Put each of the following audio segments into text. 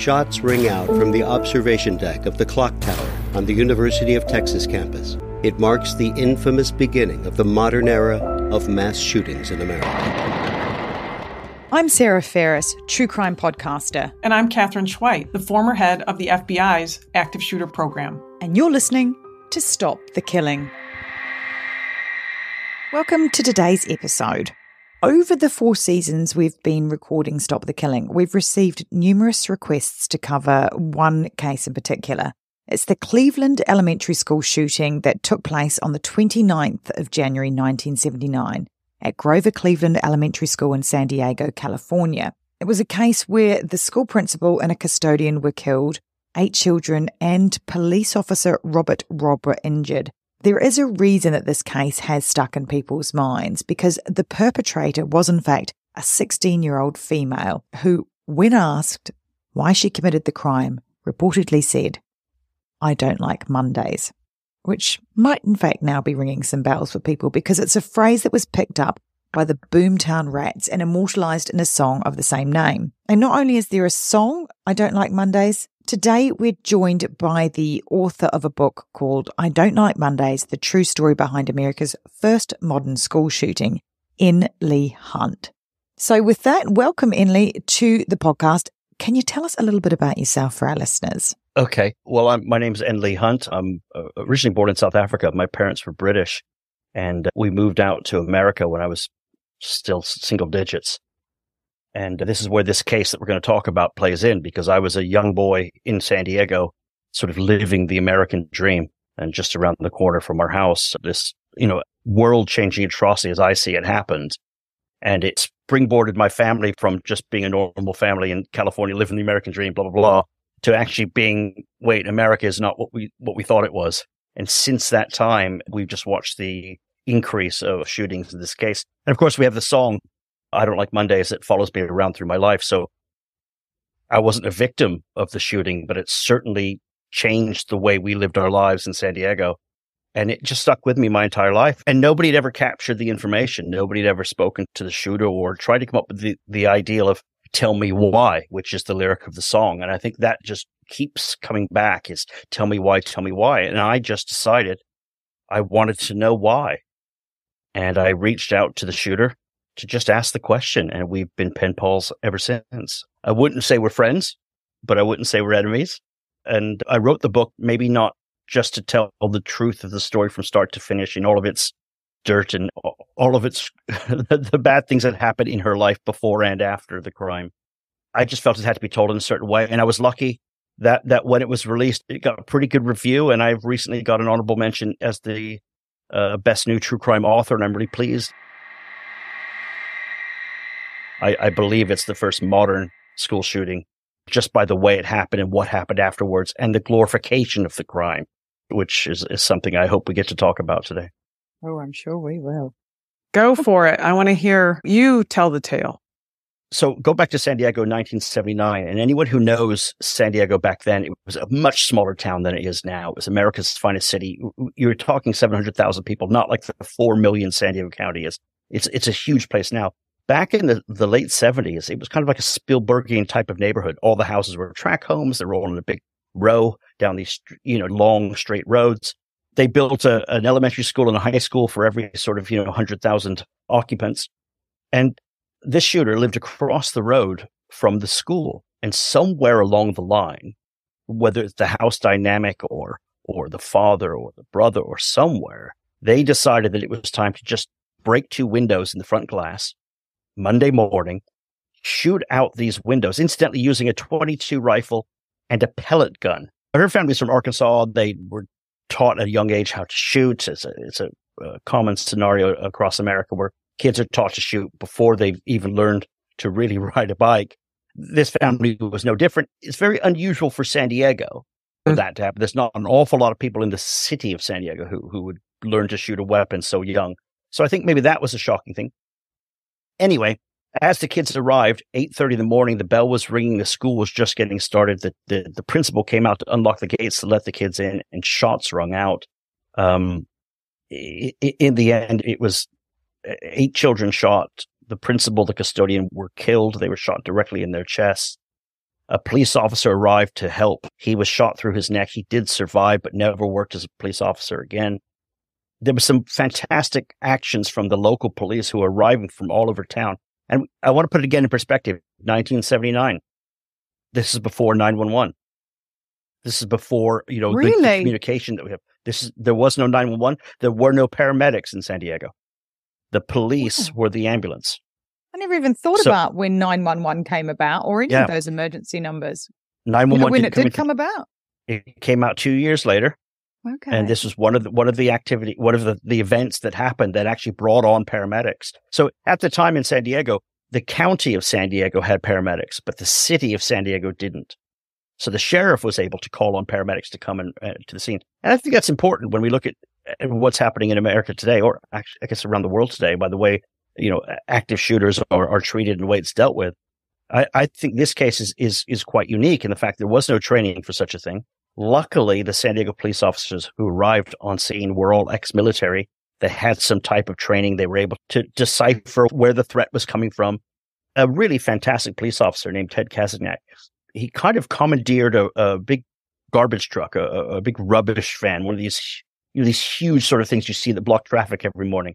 shots ring out from the observation deck of the clock tower on the University of Texas campus. It marks the infamous beginning of the modern era of mass shootings in America. I'm Sarah Ferris, true crime podcaster. And I'm Katherine Schweit, the former head of the FBI's active shooter program. And you're listening to Stop the Killing. Welcome to today's episode. Over the 4 seasons we've been recording Stop the Killing, we've received numerous requests to cover one case in particular. It's the Cleveland Elementary School shooting that took place on the 29th of January 1979 at Grover Cleveland Elementary School in San Diego, California. It was a case where the school principal and a custodian were killed, 8 children and police officer Robert Robb were injured. There is a reason that this case has stuck in people's minds, because the perpetrator was in fact a 16-year-old female who, when asked why she committed the crime, reportedly said, "I don't like Mondays," which might in fact now be ringing some bells for people because it's a phrase that was picked up by the Boomtown Rats and immortalised in a song of the same name. And not only is there a song, I Don't Like Mondays, today, we're joined by the author of a book called I Don't Like Mondays, The True Story Behind America's First Modern School Shooting, N. Leigh Hunt. So with that, welcome, N. Leigh, to the podcast. Can you tell us a little bit about yourself for our listeners? Okay. Well, my name's N. Leigh Hunt. I'm originally born in South Africa. My parents were British, and we moved out to America when I was still single digits. And this is where this case that we're going to talk about plays in, because I was a young boy in San Diego, sort of living the American dream. And just around the corner from our house, this, world-changing atrocity as I see it happened. And it springboarded my family from just being a normal family in California, living the American dream, blah, blah, blah, to actually being, wait, America is not what we thought it was. And since that time, we've just watched the increase of shootings in this case. And of course, we have the song, I Don't Like Mondays, that follows me around through my life. So I wasn't a victim of the shooting, but it certainly changed the way we lived our lives in San Diego. And it just stuck with me my entire life. And nobody had ever captured the information. Nobody had ever spoken to the shooter or tried to come up with the ideal of tell me why, which is the lyric of the song. And I think that just keeps coming back is tell me why, tell me why. And I just decided I wanted to know why. And I reached out to the shooter to just ask the question, and we've been pen pals ever since. I wouldn't say we're friends, but I wouldn't say we're enemies. And I wrote the book maybe not just to tell the truth of the story from start to finish in all of its dirt and all of its the bad things that happened in her life before and after the crime. I just felt it had to be told in a certain way, and I was lucky that when it was released, it got a pretty good review, and I've recently got an honorable mention as the best new true crime author, and I'm really pleased. I believe it's the first modern school shooting just by the way it happened and what happened afterwards and the glorification of the crime, which is something I hope we get to talk about today. Oh, I'm sure we will. Go for it. I want to hear you tell the tale. So go back to San Diego in 1979, and anyone who knows San Diego back then, it was a much smaller town than it is now. It was America's finest city. You're talking 700,000 people, not like the 4 million San Diego County is. It's a huge place now. Back in the late 70s, it was kind of like a Spielbergian type of neighborhood. All the houses were tract homes. They were all in a big row down these, long, straight roads. They built an elementary school and a high school for every sort of, 100,000 occupants. And this shooter lived across the road from the school. And somewhere along the line, whether it's the house dynamic or the father or the brother or somewhere, they decided that it was time to just break 2 windows in the front glass Monday morning, shoot out these windows, incidentally using a .22 rifle and a pellet gun. Her family's from Arkansas. They were taught at a young age how to shoot. It's a common scenario across America where kids are taught to shoot before they've even learned to really ride a bike. This family was no different. It's very unusual for San Diego for that to happen. There's not an awful lot of people in the city of San Diego who would learn to shoot a weapon so young. So I think maybe that was a shocking thing. Anyway, as the kids arrived, 8:30 in the morning, the bell was ringing. The school was just getting started. The principal came out to unlock the gates to let the kids in, and shots rung out. In the end, it was 8 children shot. The principal, the custodian were killed. They were shot directly in their chests. A police officer arrived to help. He was shot through his neck. He did survive, but never worked as a police officer again. There were some fantastic actions from the local police who were arriving from all over town. And I want to put it again in perspective, 1979. This is before 911. This is before, the communication that we have. There was no 911. There were no paramedics in San Diego. The police were the ambulance. I never even thought about when 911 came about or any of those emergency numbers. 911 did come about. It came out 2 years later. Okay. And this was one of the events that happened that actually brought on paramedics. So at the time in San Diego, the county of San Diego had paramedics, but the city of San Diego didn't. So the sheriff was able to call on paramedics to come to the scene. And I think that's important when we look at what's happening in America today, or actually, I guess around the world today, by the way, active shooters are treated and the way it's dealt with. I think this case is quite unique in the fact there was no training for such a thing. Luckily, the San Diego police officers who arrived on scene were all ex-military. They had some type of training. They were able to decipher where the threat was coming from. A really fantastic police officer named Ted Kazanek, he kind of commandeered a big garbage truck, a big rubbish van, one of these huge sort of things you see that block traffic every morning.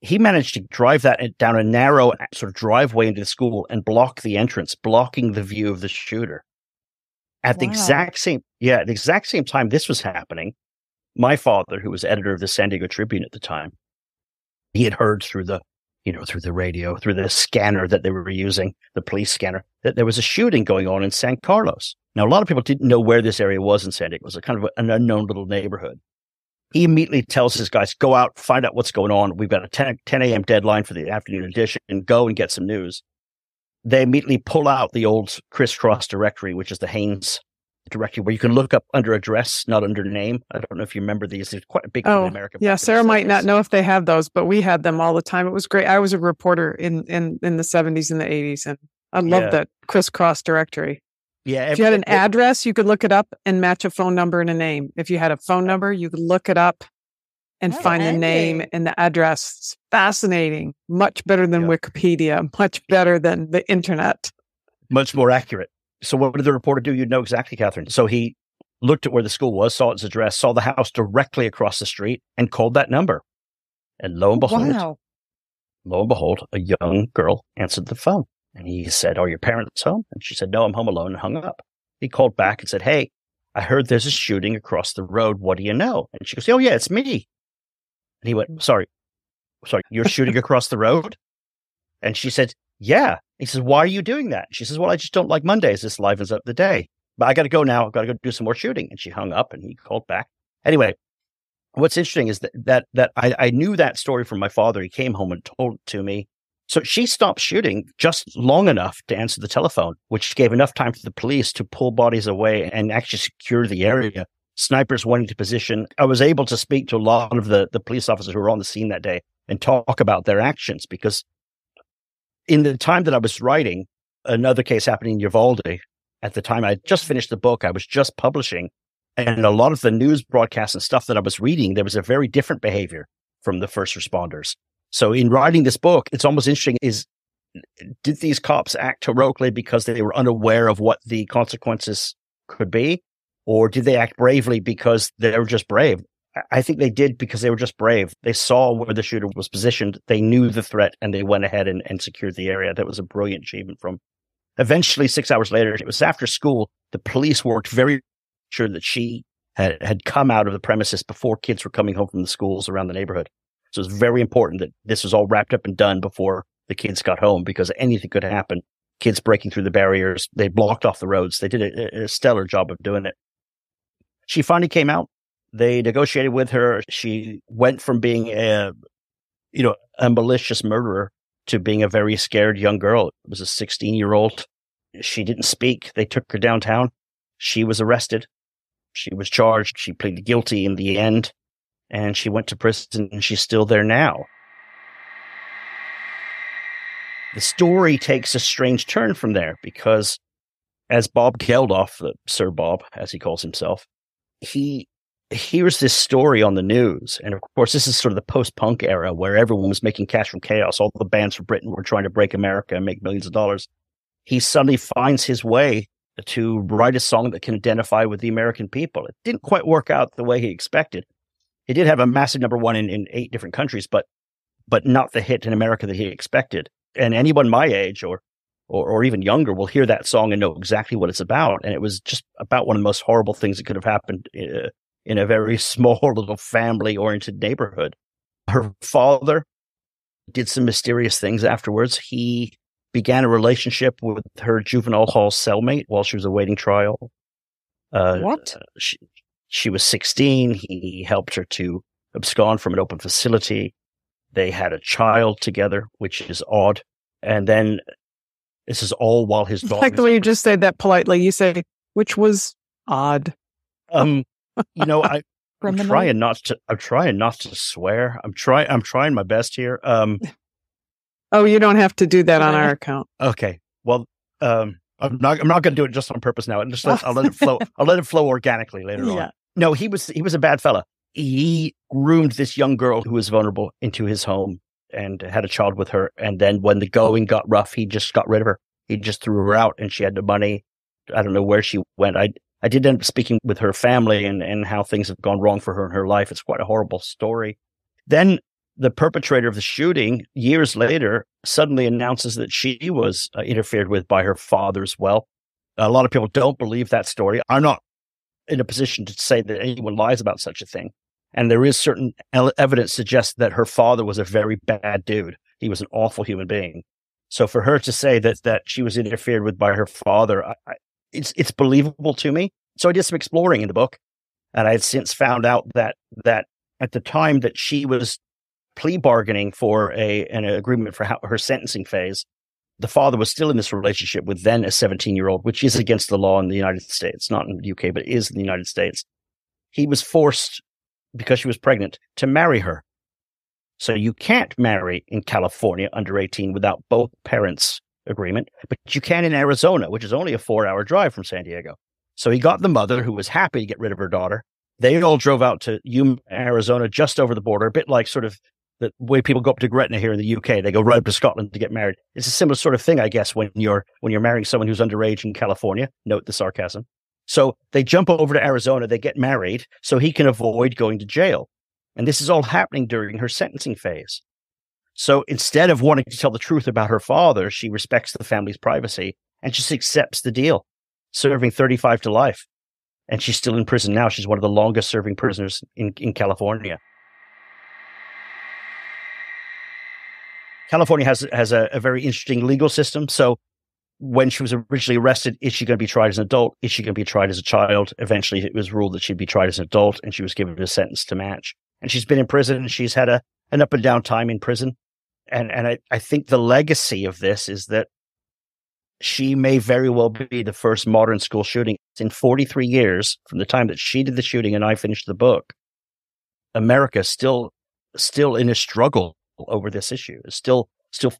He managed to drive that down a narrow sort of driveway into the school and block the entrance, blocking the view of the shooter. At the exact same time this was happening, my father, who was editor of the San Diego Tribune at the time, he had heard through the radio, through the scanner that they were using, the police scanner, that there was a shooting going on in San Carlos. Now, a lot of people didn't know where this area was in San Diego. It was a kind of an unknown little neighborhood. He immediately tells his guys, go out, find out what's going on. We've got a 10 a.m. deadline for the afternoon edition, and go and get some news. They immediately pull out the old crisscross directory, which is the Haynes directory, where you can look up under address, not under name. I don't know if you remember these. They're quite a big in America. Yeah, Sarah might not know if they have those, but we had them all the time. It was great. I was a reporter in the 70s and the 80s, and I loved that crisscross directory. Yeah, if you had an address, you could look it up and match a phone number and a name. If you had a phone number, you could look it up and find the name and the address. It's fascinating. Much better than Wikipedia. Much better than the internet. Much more accurate. So what did the reporter do? You'd know exactly, Catherine. So he looked at where the school was, saw its address, saw the house directly across the street, and called that number. And lo and behold, a young girl answered the phone. And he said, are your parents home? And she said, no, I'm home alone, and hung up. He called back and said, hey, I heard there's a shooting across the road. What do you know? And she goes, oh, yeah, it's me. And he went, sorry, you're shooting across the road? And she said, yeah. He says, why are you doing that? She says, well, I just don't like Mondays. This livens up the day. But I got to go now. I've got to go do some more shooting. And she hung up, and he called back. Anyway, what's interesting is that I knew that story from my father. He came home and told it to me. So she stopped shooting just long enough to answer the telephone, which gave enough time for the police to pull bodies away and actually secure the area. Snipers went into position. I was able to speak to a lot of the police officers who were on the scene that day and talk about their actions, because in the time that I was writing, another case happened in Uvalde. At the time, I had just finished the book. I was just publishing. And a lot of the news broadcasts and stuff that I was reading, there was a very different behavior from the first responders. So in writing this book, it's almost interesting, did these cops act heroically because they were unaware of what the consequences could be? Or did they act bravely because they were just brave? I think they did because they were just brave. They saw where the shooter was positioned. They knew the threat, and they went ahead and secured the area. That was a brilliant achievement from. Eventually, 6 hours later, it was after school. The police worked very sure that she had come out of the premises before kids were coming home from the schools around the neighborhood. So it's very important that this was all wrapped up and done before the kids got home, because anything could happen. Kids breaking through the barriers. They blocked off the roads. They did a stellar job of doing it. She finally came out. They negotiated with her. She went from being a malicious murderer to being a very scared young girl. It was a 16-year-old She didn't speak. They took her downtown. She was arrested. She was charged. She pleaded guilty in the end, and she went to prison, and she's still there now. The story takes a strange turn from there because, as Bob Geldof, Sir Bob, as he calls himself, he hears this story on the news. And, of course, this is sort of the post-punk era where everyone was making cash from chaos. All the bands from Britain were trying to break America and make millions of dollars. He suddenly finds his way to write a song that can identify with the American people. It didn't quite work out the way he expected. It did have a massive number one in 8 different countries, but not the hit in America that he expected. And anyone my age or even younger will hear that song and know exactly what it's about. And it was just about one of the most horrible things that could have happened in a very small little family-oriented neighborhood. Her father did some mysterious things afterwards. He began a relationship with her juvenile hall cellmate while she was awaiting trial. What? She was 16. He helped her to abscond from an open facility. They had a child together, which is odd. And then this is all while his daughter... I like the way you just said that politely. You say, which was odd. I'm trying not to swear. I'm trying my best here. Oh, you don't have to do that on our account. Okay. Well, I'm not going to do it just on purpose now. I'll let it flow. I'll let it flow organically later on. No, he was a bad fella. He groomed this young girl who was vulnerable into his home and had a child with her. And then when the going got rough, he just got rid of her. He just threw her out, and she had no money. I don't know where she went. I did end up speaking with her family and how things have gone wrong for her in her life. It's quite a horrible story. Then the perpetrator of the shooting, years later, suddenly announces that she was interfered with by her father as well. A lot of people don't believe that story. I'm not in a position to say that anyone lies about such a thing. And there is certain evidence suggests that her father was a very bad dude. He was an awful human being. So for her to say that she was interfered with by her father, it's believable to me. So I did some exploring in the book, and I had since found out that at the time that she was plea bargaining for an agreement for her sentencing phase, the father was still in this relationship with then a 17-year-old, which is against the law in the United States, not in the UK, but is in the United States. He was forced, because she was pregnant, to marry her. So you can't marry in California under 18 without both parents' agreement, but you can in Arizona, which is only a 4-hour drive from San Diego. So he got the mother, who was happy to get rid of her daughter. They all drove out to Yuma, Arizona, just over the border, a bit like sort of the way people go up to Gretna here in the UK. They go right up to Scotland to get married. It's a similar sort of thing, I guess, when you're marrying someone who's underage in California. Note the sarcasm. So they jump over to Arizona, they get married, so he can avoid going to jail. And this is all happening during her sentencing phase. So instead of wanting to tell the truth about her father, she respects the family's privacy and just accepts the deal, serving 35 to life. And she's still in prison now. She's one of the longest serving prisoners in California. California has a very interesting legal system. So when she was originally arrested, is she going to be tried as an adult? Is she going to be tried as a child? Eventually, it was ruled that she'd be tried as an adult, and she was given a sentence to match. And she's been in prison, and she's had an up and down time in prison. And I think the legacy of this is that she may very well be the first modern school shooting. In 43 years from the time that she did the shooting and I finished the book, America still in a struggle over this issue, still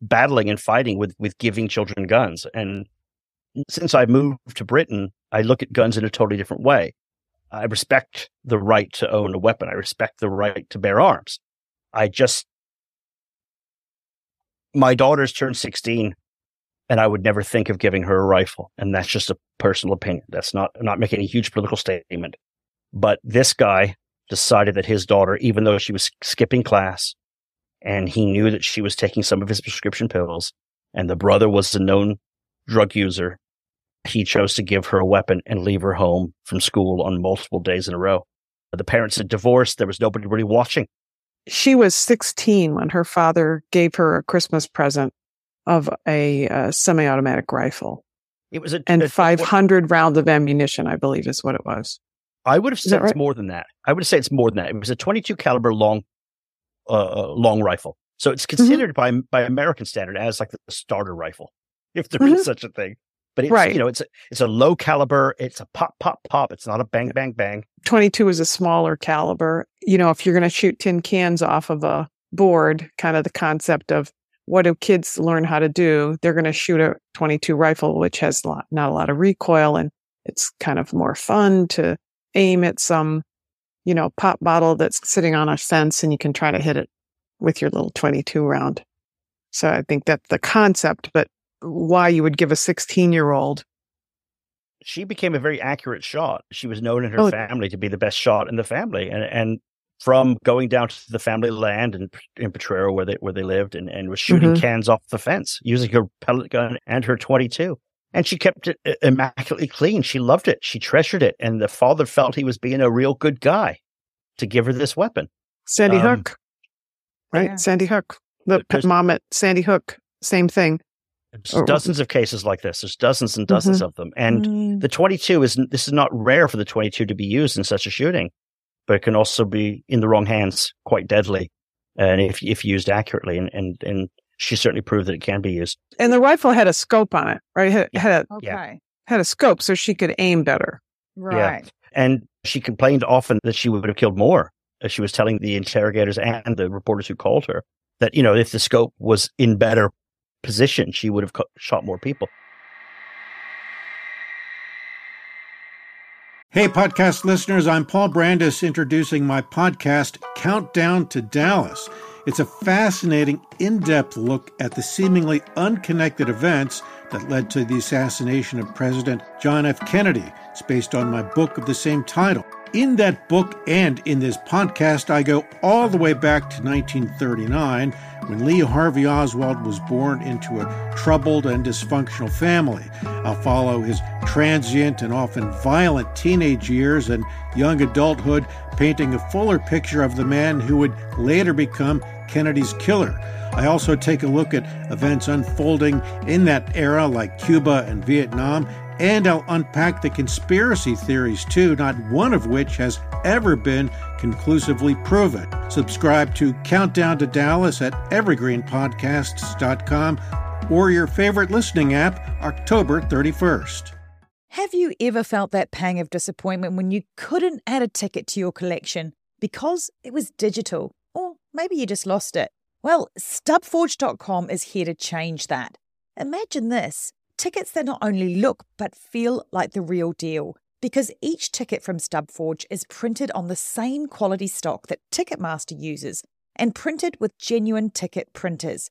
battling and fighting with giving children guns. And since I moved to Britain, I look at guns in a totally different way. I respect the right to own a weapon. I respect the right to bear arms. My daughter's turned 16, and I would never think of giving her a rifle. And that's just a personal opinion. That's not making a huge political statement. But this guy decided that his daughter, even though she was skipping class, and he knew that she was taking some of his prescription pills, and the brother was a known drug user, he chose to give her a weapon and leave her home from school on multiple days in a row. The parents had divorced. There was nobody really watching. She was 16 when her father gave her a Christmas present of a semi-automatic rifle. It was a 500 rounds of ammunition, I believe, is what it was. I would have said it's more than that. I would say it's more than that. It was a .22 caliber long rifle. So it's considered by American standard as like the starter rifle, if there is such a thing. But it's, right. You know, it's a low caliber. It's a pop, pop, pop. It's not a bang, bang, bang. 22 is a smaller caliber. You know, if you're going to shoot tin cans off of a board, kind of the concept of what do kids learn how to do? They're going to shoot a 22 rifle, which has not a lot of recoil. And it's kind of more fun to aim at some, you know, pop bottle that's sitting on a fence and you can try to hit it with your little 22 round. So I think that's the concept. But why you would give a 16-year-old. She became a very accurate shot. She was known in her family to be the best shot in the family. And from going down to the family land in Potrero where they lived and was shooting cans off the fence using her pellet gun and her 22. And she kept it immaculately clean. She loved it. She treasured it. And the father felt he was being a real good guy to give her this weapon. Sandy Hook. Right. Yeah. Sandy Hook. The mom at Sandy Hook. Same thing. There's dozens of cases like this. There's dozens and dozens of them. And the 22 is not rare for the 22 to be used in such a shooting, but it can also be in the wrong hands quite deadly. And if used accurately, and she certainly proved that it can be used. And the rifle had a scope on it, right? Had a scope so she could aim better. Right. Yeah. And she complained often that she would have killed more. She was telling the interrogators and the reporters who called her that, you know, if the scope was in better position, she would have shot more people. Hey, podcast listeners, I'm Paul Brandes introducing my podcast, Countdown to Dallas. It's a fascinating, in-depth look at the seemingly unconnected events that led to the assassination of President John F. Kennedy. It's based on my book of the same title. In that book and in this podcast, I go all the way back to 1939, when Lee Harvey Oswald was born into a troubled and dysfunctional family. I'll follow his transient and often violent teenage years and young adulthood, painting a fuller picture of the man who would later become Kennedy's killer. I also take a look at events unfolding in that era, like Cuba and Vietnam, and I'll unpack the conspiracy theories, too, not one of which has ever been conclusively proven. Subscribe to Countdown to Dallas at evergreenpodcasts.com or your favorite listening app, October 31st. Have you ever felt that pang of disappointment when you couldn't add a ticket to your collection because it was digital? Or maybe you just lost it. Well, StubForge.com is here to change that. Imagine this. Tickets that not only look but feel like the real deal, because each ticket from StubForge is printed on the same quality stock that Ticketmaster uses and printed with genuine ticket printers.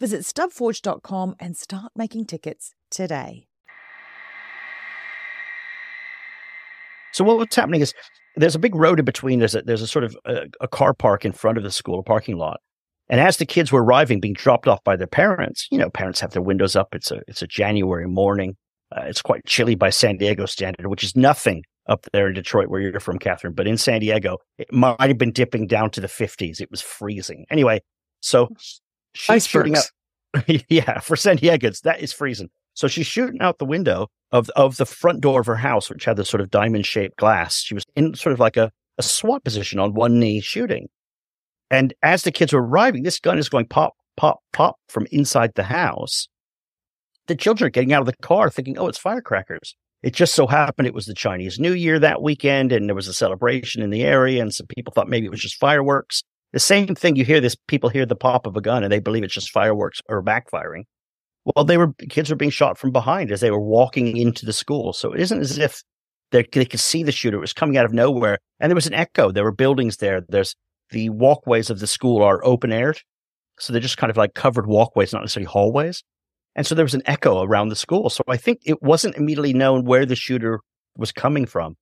Visit StubForge.com and start making tickets today. So what's happening is there's a big road in between. There's a sort of a car park in front of the school, a parking lot. And as the kids were arriving, being dropped off by their parents, you know, parents have their windows up. It's a January morning. It's quite chilly by San Diego standard, which is nothing up there in Detroit where you're from, Catherine. But in San Diego, it might have been dipping down to the 50s. It was freezing. Anyway, so she's shooting out. Yeah, for San Diegans, that is freezing. So she's shooting out the window of the front door of her house, which had this sort of diamond-shaped glass. She was in sort of like a SWAT position on one knee shooting. And as the kids were arriving, this gun is going pop, pop, pop from inside the house. The children are getting out of the car thinking, oh, it's firecrackers. It just so happened it was the Chinese New Year that weekend, and there was a celebration in the area, and some people thought maybe it was just fireworks. The same thing, you hear this, people hear the pop of a gun, and they believe it's just fireworks or backfiring. Well, kids were being shot from behind as they were walking into the school. So it isn't as if They could see the shooter. It was coming out of nowhere. And there was an echo. There were buildings there. There's the walkways of the school are open-aired. So they're just kind of like covered walkways, not necessarily hallways. And so there was an echo around the school. So I think it wasn't immediately known where the shooter was coming from.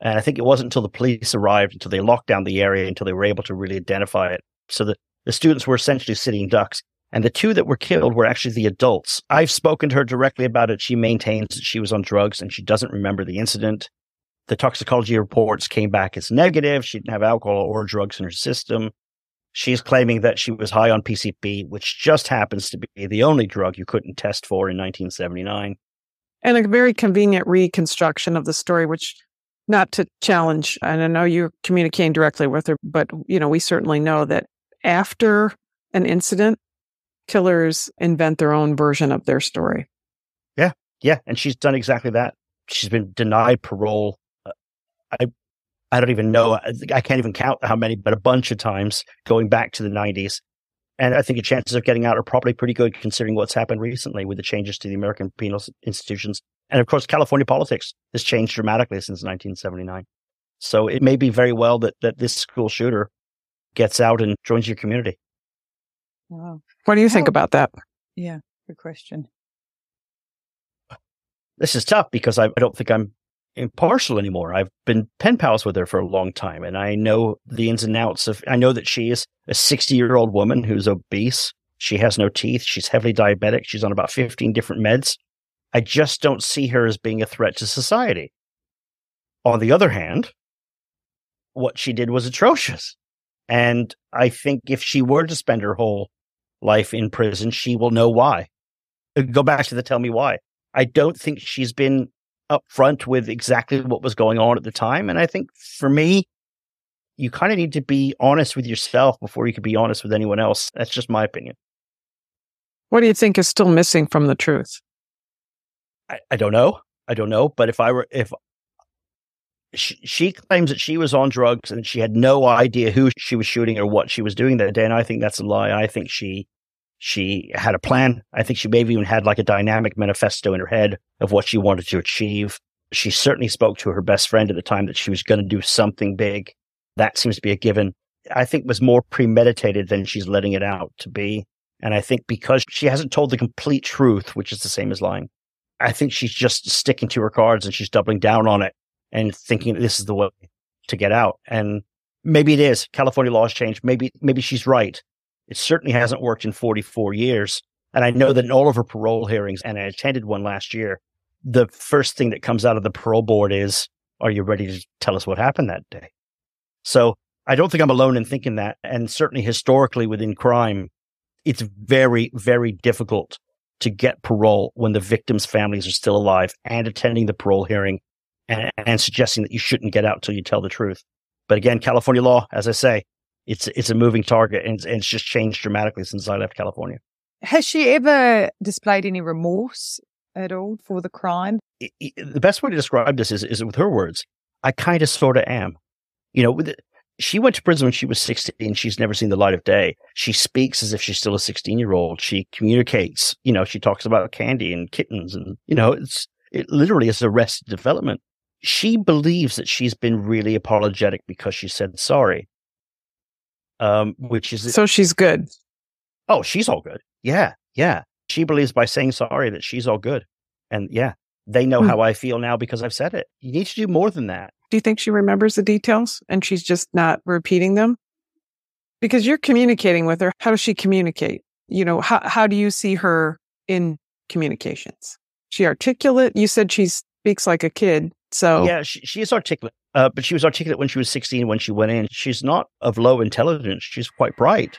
And I think it wasn't until the police arrived, until they locked down the area, until they were able to really identify it. So that the students were essentially sitting ducks. And the two that were killed were actually the adults. I've spoken to her directly about it. She maintains that she was on drugs and she doesn't remember the incident. The toxicology reports came back as negative. She didn't have alcohol or drugs in her system. She's claiming that she was high on PCP, which just happens to be the only drug you couldn't test for in 1979. And a very convenient reconstruction of the story, which, not to challenge, and I know you're communicating directly with her, but you know, we certainly know that after an incident, killers invent their own version of their story. Yeah, yeah. And she's done exactly that. She's been denied parole. I don't even know. I can't even count how many, but a bunch of times going back to the 90s. And I think the chances of getting out are probably pretty good considering what's happened recently with the changes to the American penal institutions. And of course, California politics has changed dramatically since 1979. So it may be very well that this school shooter gets out and joins your community. Wow. What do you think about that? Yeah, good question. This is tough because I don't think I'm impartial anymore. I've been pen pals with her for a long time, and I know the ins and outs of. I know that she is a 60-year-old woman who's obese. She has no teeth. She's heavily diabetic. She's on about 15 different meds. I just don't see her as being a threat to society. On the other hand, what she did was atrocious. And I think if she were to spend her whole life in prison, she will know why. Go back to the tell me why. I don't think she's been upfront with exactly what was going on at the time. And I think for me, you kind of need to be honest with yourself before you can be honest with anyone else. That's just my opinion. What do you think is still missing from the truth? I don't know. I don't know. But she claims that she was on drugs and she had no idea who she was shooting or what she was doing that day. And I think that's a lie. I think she had a plan. I think she maybe even had like a dynamic manifesto in her head of what she wanted to achieve. She certainly spoke to her best friend at the time that she was going to do something big. That seems to be a given. I think it was more premeditated than she's letting it out to be. And I think because she hasn't told the complete truth, which is the same as lying, I think she's just sticking to her cards and she's doubling down on it and thinking this is the way to get out. And maybe it is. California laws change. Maybe she's right. It certainly hasn't worked in 44 years. And I know that in all of her parole hearings, and I attended one last year, the first thing that comes out of the parole board is, are you ready to tell us what happened that day? So I don't think I'm alone in thinking that. And certainly historically within crime, it's very, very difficult to get parole when the victims' families are still alive and attending the parole hearing and suggesting that you shouldn't get out till you tell the truth. But again, California law, as I say, it's a moving target and it's just changed dramatically since I left California. Has she ever displayed any remorse at all for the crime? The best way to describe this is with her words, I kind of sort of am. You know, she went to prison when she was 16. She's never seen the light of day. She speaks as if she's still a 16-year-old. She communicates. You know, she talks about candy and kittens and, you know, it literally is Arrested Development. She believes that she's been really apologetic because she said sorry. Which is... So she's good. Oh, she's all good. Yeah, yeah. She believes by saying sorry that she's all good. And yeah, they know how I feel now because I've said it. You need to do more than that. Do you think she remembers the details and she's just not repeating them? Because you're communicating with her. How does she communicate? You know, how do you see her in communications? She articulate? You said she speaks like a kid, so... Yeah, she is articulate, but she was articulate when she was 16 when she went in. She's not of low intelligence. She's quite bright.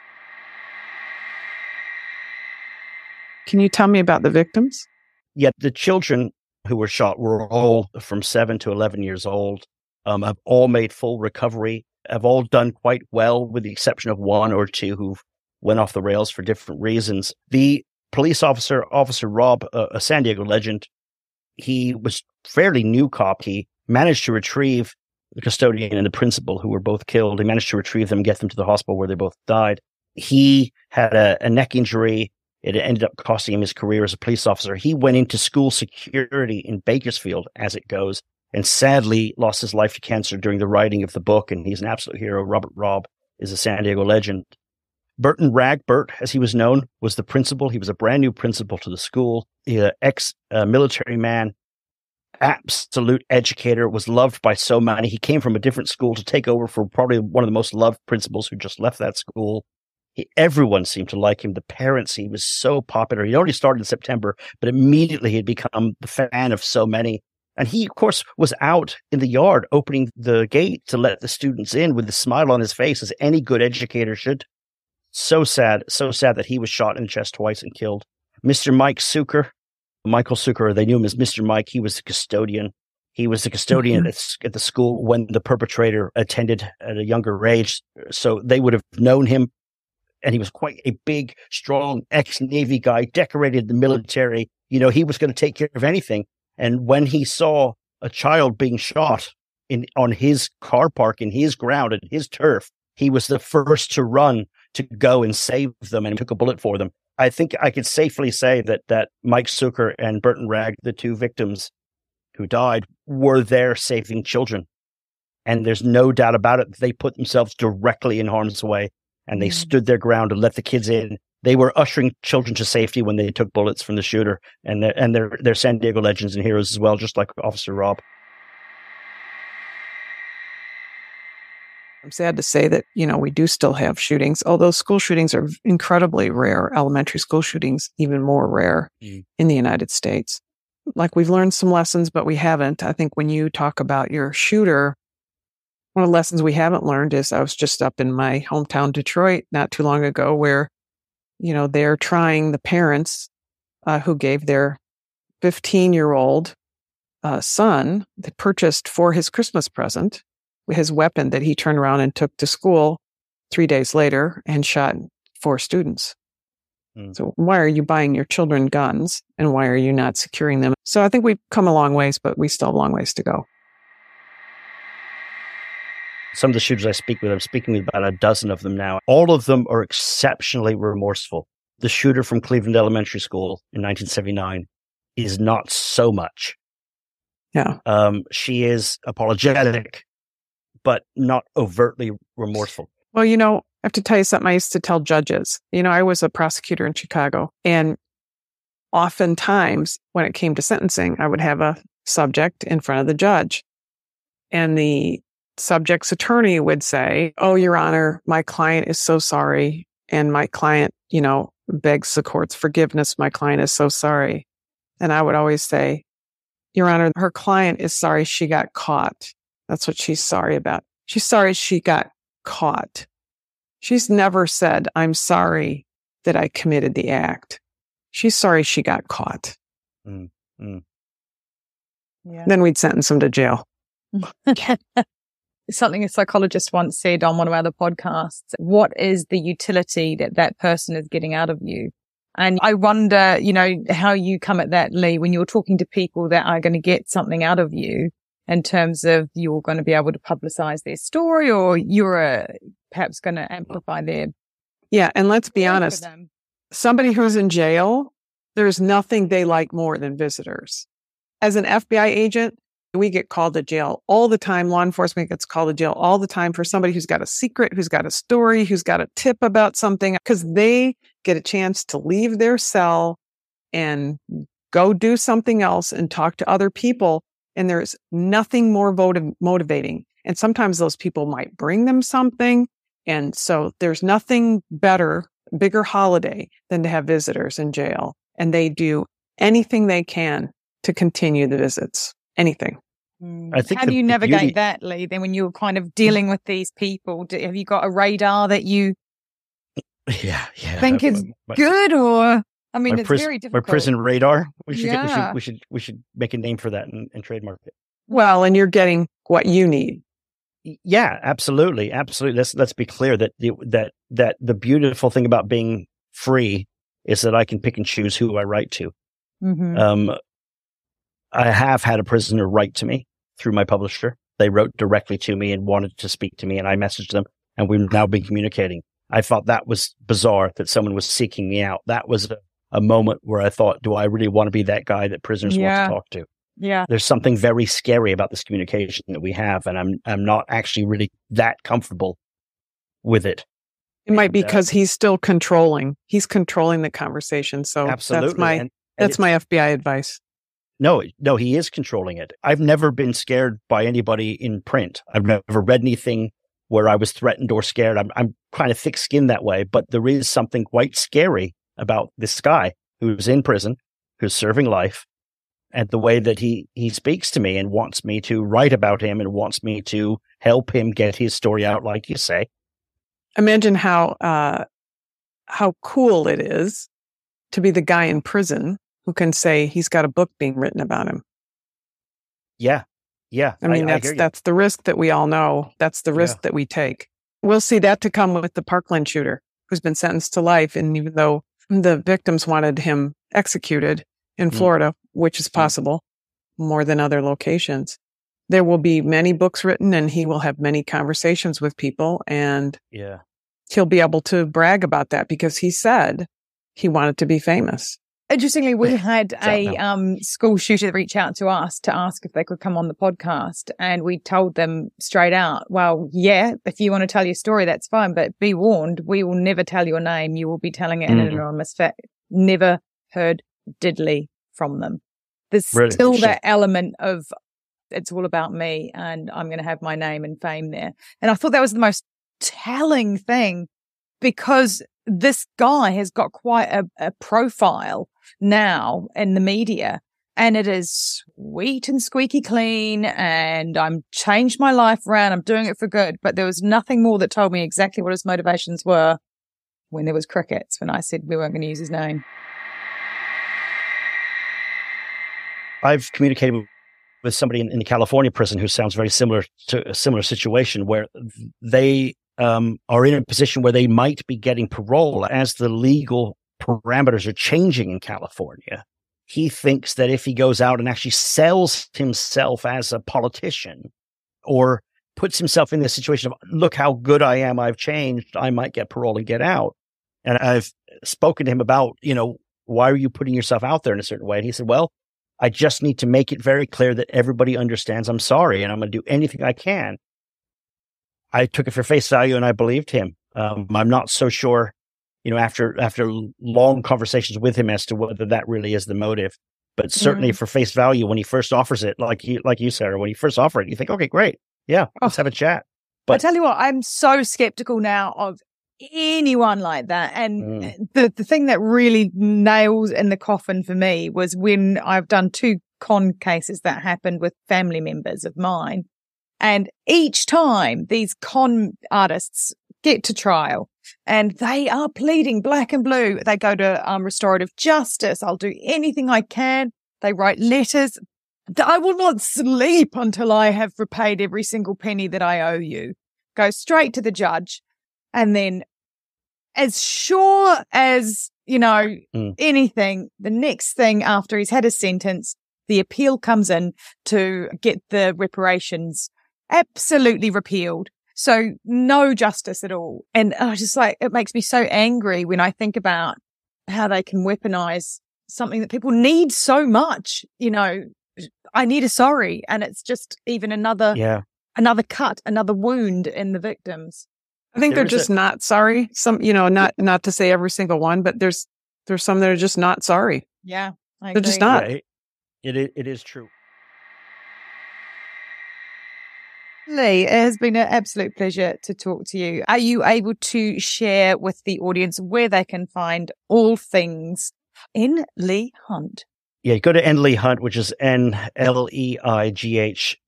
Can you tell me about the victims? Yeah, the children who were shot were all from 7 to 11 years old, have all made full recovery, have all done quite well with the exception of one or two who went off the rails for different reasons. The police officer, Officer Robb, a San Diego legend, he was fairly new cop. He managed to retrieve the custodian and the principal who were both killed. He managed to retrieve them, get them to the hospital where they both died. He had a neck injury. It ended up costing him his career as a police officer. He went into school security in Bakersfield, as it goes, and sadly lost his life to cancer during the writing of the book, and he's an absolute hero. Robert Robb is a San Diego legend. Burton Ragbert, as he was known, was the principal. He was a brand new principal to the school, ex-military man, absolute educator, was loved by so many. He came from a different school to take over for probably one of the most loved principals who just left that school. Everyone seemed to like him. The parents, he was so popular. He'd already started in September, but immediately he'd become the fan of so many. And he, of course, was out in the yard opening the gate to let the students in with a smile on his face, as any good educator should. So sad that he was shot in the chest twice and killed. Mr. Mike Suiker, Michael Suiker, they knew him as Mr. Mike. He was the custodian. He was the custodian at the school when the perpetrator attended at a younger age, so they would have known him. And he was quite a big, strong ex-Navy guy, decorated in the military. You know, he was going to take care of anything. And when he saw a child being shot on his car park, in his ground, in his turf, he was the first to run to go and save them and took a bullet for them. I think I could safely say that Mike Suiker and Burton Ragg, the two victims who died, were there saving children. And there's no doubt about it. They put themselves directly in harm's way. And they stood their ground and let the kids in. They were ushering children to safety when they took bullets from the shooter. And they're San Diego legends and heroes as well, just like Officer Robb. I'm sad to say that, you know, we do still have shootings, although school shootings are incredibly rare. Elementary school shootings, even more rare in the United States. Like, we've learned some lessons, but we haven't. I think when you talk about your shooter, one of the lessons we haven't learned is I was just up in my hometown, Detroit, not too long ago, where, you know, they're trying, the parents who gave their 15-year-old son that purchased for his Christmas present, his weapon that he turned around and took to school 3 days later and shot 4 students. So why are you buying your children guns, and why are you not securing them? So I think we've come a long ways, but we still have a long ways to go. Some of the shooters I speak with, I'm speaking with about a dozen of them now. All of them are exceptionally remorseful. The shooter from Cleveland Elementary School in 1979 is not so much. Yeah. She is apologetic, but not overtly remorseful. Well, you know, I have to tell you something I used to tell judges. You know, I was a prosecutor in Chicago, and oftentimes when it came to sentencing, I would have a subject in front of the judge, and the subject's attorney would say, "Oh, Your Honor, my client is so sorry. And my client, you know, begs the court's forgiveness. My client is so sorry." And I would always say, "Your Honor, her client is sorry she got caught. That's what she's sorry about. She's sorry she got caught. She's never said, 'I'm sorry that I committed the act.' She's sorry she got caught." Yeah. Then we'd sentence them to jail. Something a psychologist once said on one of our other podcasts: what is the utility that person is getting out of you? And I wonder, you know, how you come at that, Lee, when you're talking to people that are going to get something out of you in terms of you're going to be able to publicize their story, or you're perhaps going to amplify their... Yeah, and let's be honest, somebody who's in jail, there's nothing they like more than visitors. As an FBI agent, we get called to jail all the time. Law enforcement gets called to jail all the time for somebody who's got a secret, who's got a story, who's got a tip about something, because they get a chance to leave their cell and go do something else and talk to other people. And there's nothing more motivating. And sometimes those people might bring them something. And so there's nothing better, bigger holiday than to have visitors in jail. And they do anything they can to continue the visits. Anything. I think... How do you navigate that, Lee, then, when you're kind of dealing with these people? Have you got a radar that you think is good? Or, I mean, it's very difficult. My prison radar. We should get, we should make a name for that and trademark it. Well, and you're getting what you need. Yeah, absolutely. Absolutely. Let's be clear that the beautiful thing about being free is that I can pick and choose who I write to. Mm-hmm. I have had a prisoner write to me through my publisher. They wrote directly to me and wanted to speak to me, and I messaged them, and we've now been communicating. I thought that was bizarre that someone was seeking me out. That was a moment where I thought, do I really want to be that guy that prisoners want to talk to? Yeah. There's something very scary about this communication that we have, and I'm not actually really that comfortable with it. It might be because he's still controlling. He's controlling the conversation. So absolutely. That's my FBI advice. No, he is controlling it. I've never been scared by anybody in print. I've never read anything where I was threatened or scared. I'm kind of thick-skinned that way, but there is something quite scary about this guy who's in prison, who's serving life, and the way that he speaks to me and wants me to write about him and wants me to help him get his story out, like you say. Imagine how cool it is to be the guy in prison who can say he's got a book being written about him. Yeah. Yeah. I mean, that's the risk that we all know. That's the risk that we take. We'll see that to come with the Parkland shooter who's been sentenced to life. And even though the victims wanted him executed in Florida, which is possible more than other locations, there will be many books written and he will have many conversations with people. And he'll be able to brag about that because he said he wanted to be famous. Interestingly, we had a school shooter reach out to us to ask if they could come on the podcast, and we told them straight out, well, yeah, if you want to tell your story, that's fine, but be warned, we will never tell your name. You will be telling it in an anonymous fact. Never heard diddly from them. There's still that element of it's all about me and I'm going to have my name and fame there. And I thought that was the most telling thing, because this guy has got quite a profile now in the media, and it is sweet and squeaky clean and I'm changed my life around, I'm doing it for good, but there was nothing more that told me exactly what his motivations were when there was crickets, when I said we weren't going to use his name. I've communicated with somebody in the California prison who sounds very similar to a similar situation where they are in a position where they might be getting parole as the legal parameters are changing in California. He thinks that if he goes out and actually sells himself as a politician or puts himself in this situation of, look how good I am, I've changed, I might get parole and get out. And I've spoken to him about, why are you putting yourself out there in a certain way? And he said, well, I just need to make it very clear that everybody understands I'm sorry and I'm going to do anything I can. I took it for face value and I believed him. I'm not so sure, after long conversations with him as to whether that really is the motive, but certainly for face value, when he first offers it, like you, Sarah, when he first offered it, you think, okay, great. Yeah. Let's have a chat. But I tell you what, I'm so skeptical now of anyone like that. And the thing that really nails in the coffin for me was when I've done two con cases that happened with family members of mine. And each time these con artists get to trial and they are pleading black and blue. They go to restorative justice. I'll do anything I can. They write letters. I will not sleep until I have repaid every single penny that I owe you. Go straight to the judge. And then as sure as, anything, the next thing after he's had his sentence, the appeal comes in to get the reparations absolutely repealed. So no justice at all. And I was just like, it makes me so angry when I think about how they can weaponize something that people need so much. I need a sorry. And it's just even another cut, another wound in the victims. I think they're just not sorry. Some, not to say every single one, but there's some that are just not sorry. Yeah. I agree. They're just not. Right. It is true. Lee, it has been an absolute pleasure to talk to you. Are you able to share with the audience where they can find all things N. Leigh Hunt? Yeah, go to N. Leigh Hunt, which is NLEIGHHUNT,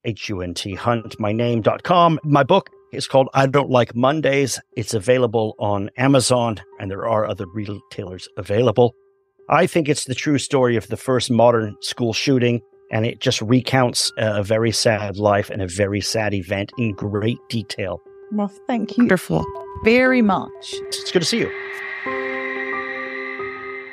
huntmyname.com. My book is called I Don't Like Mondays. It's available on Amazon, and there are other retailers available. I think it's the true story of the first modern school shooting. And it just recounts a very sad life and a very sad event in great detail. Well, thank you. Wonderful. Very much. It's good to see you.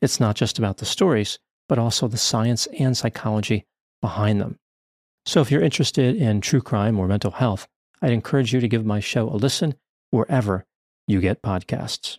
It's not just about the stories, but also the science and psychology behind them. So if you're interested in true crime or mental health, I'd encourage you to give my show a listen wherever you get podcasts.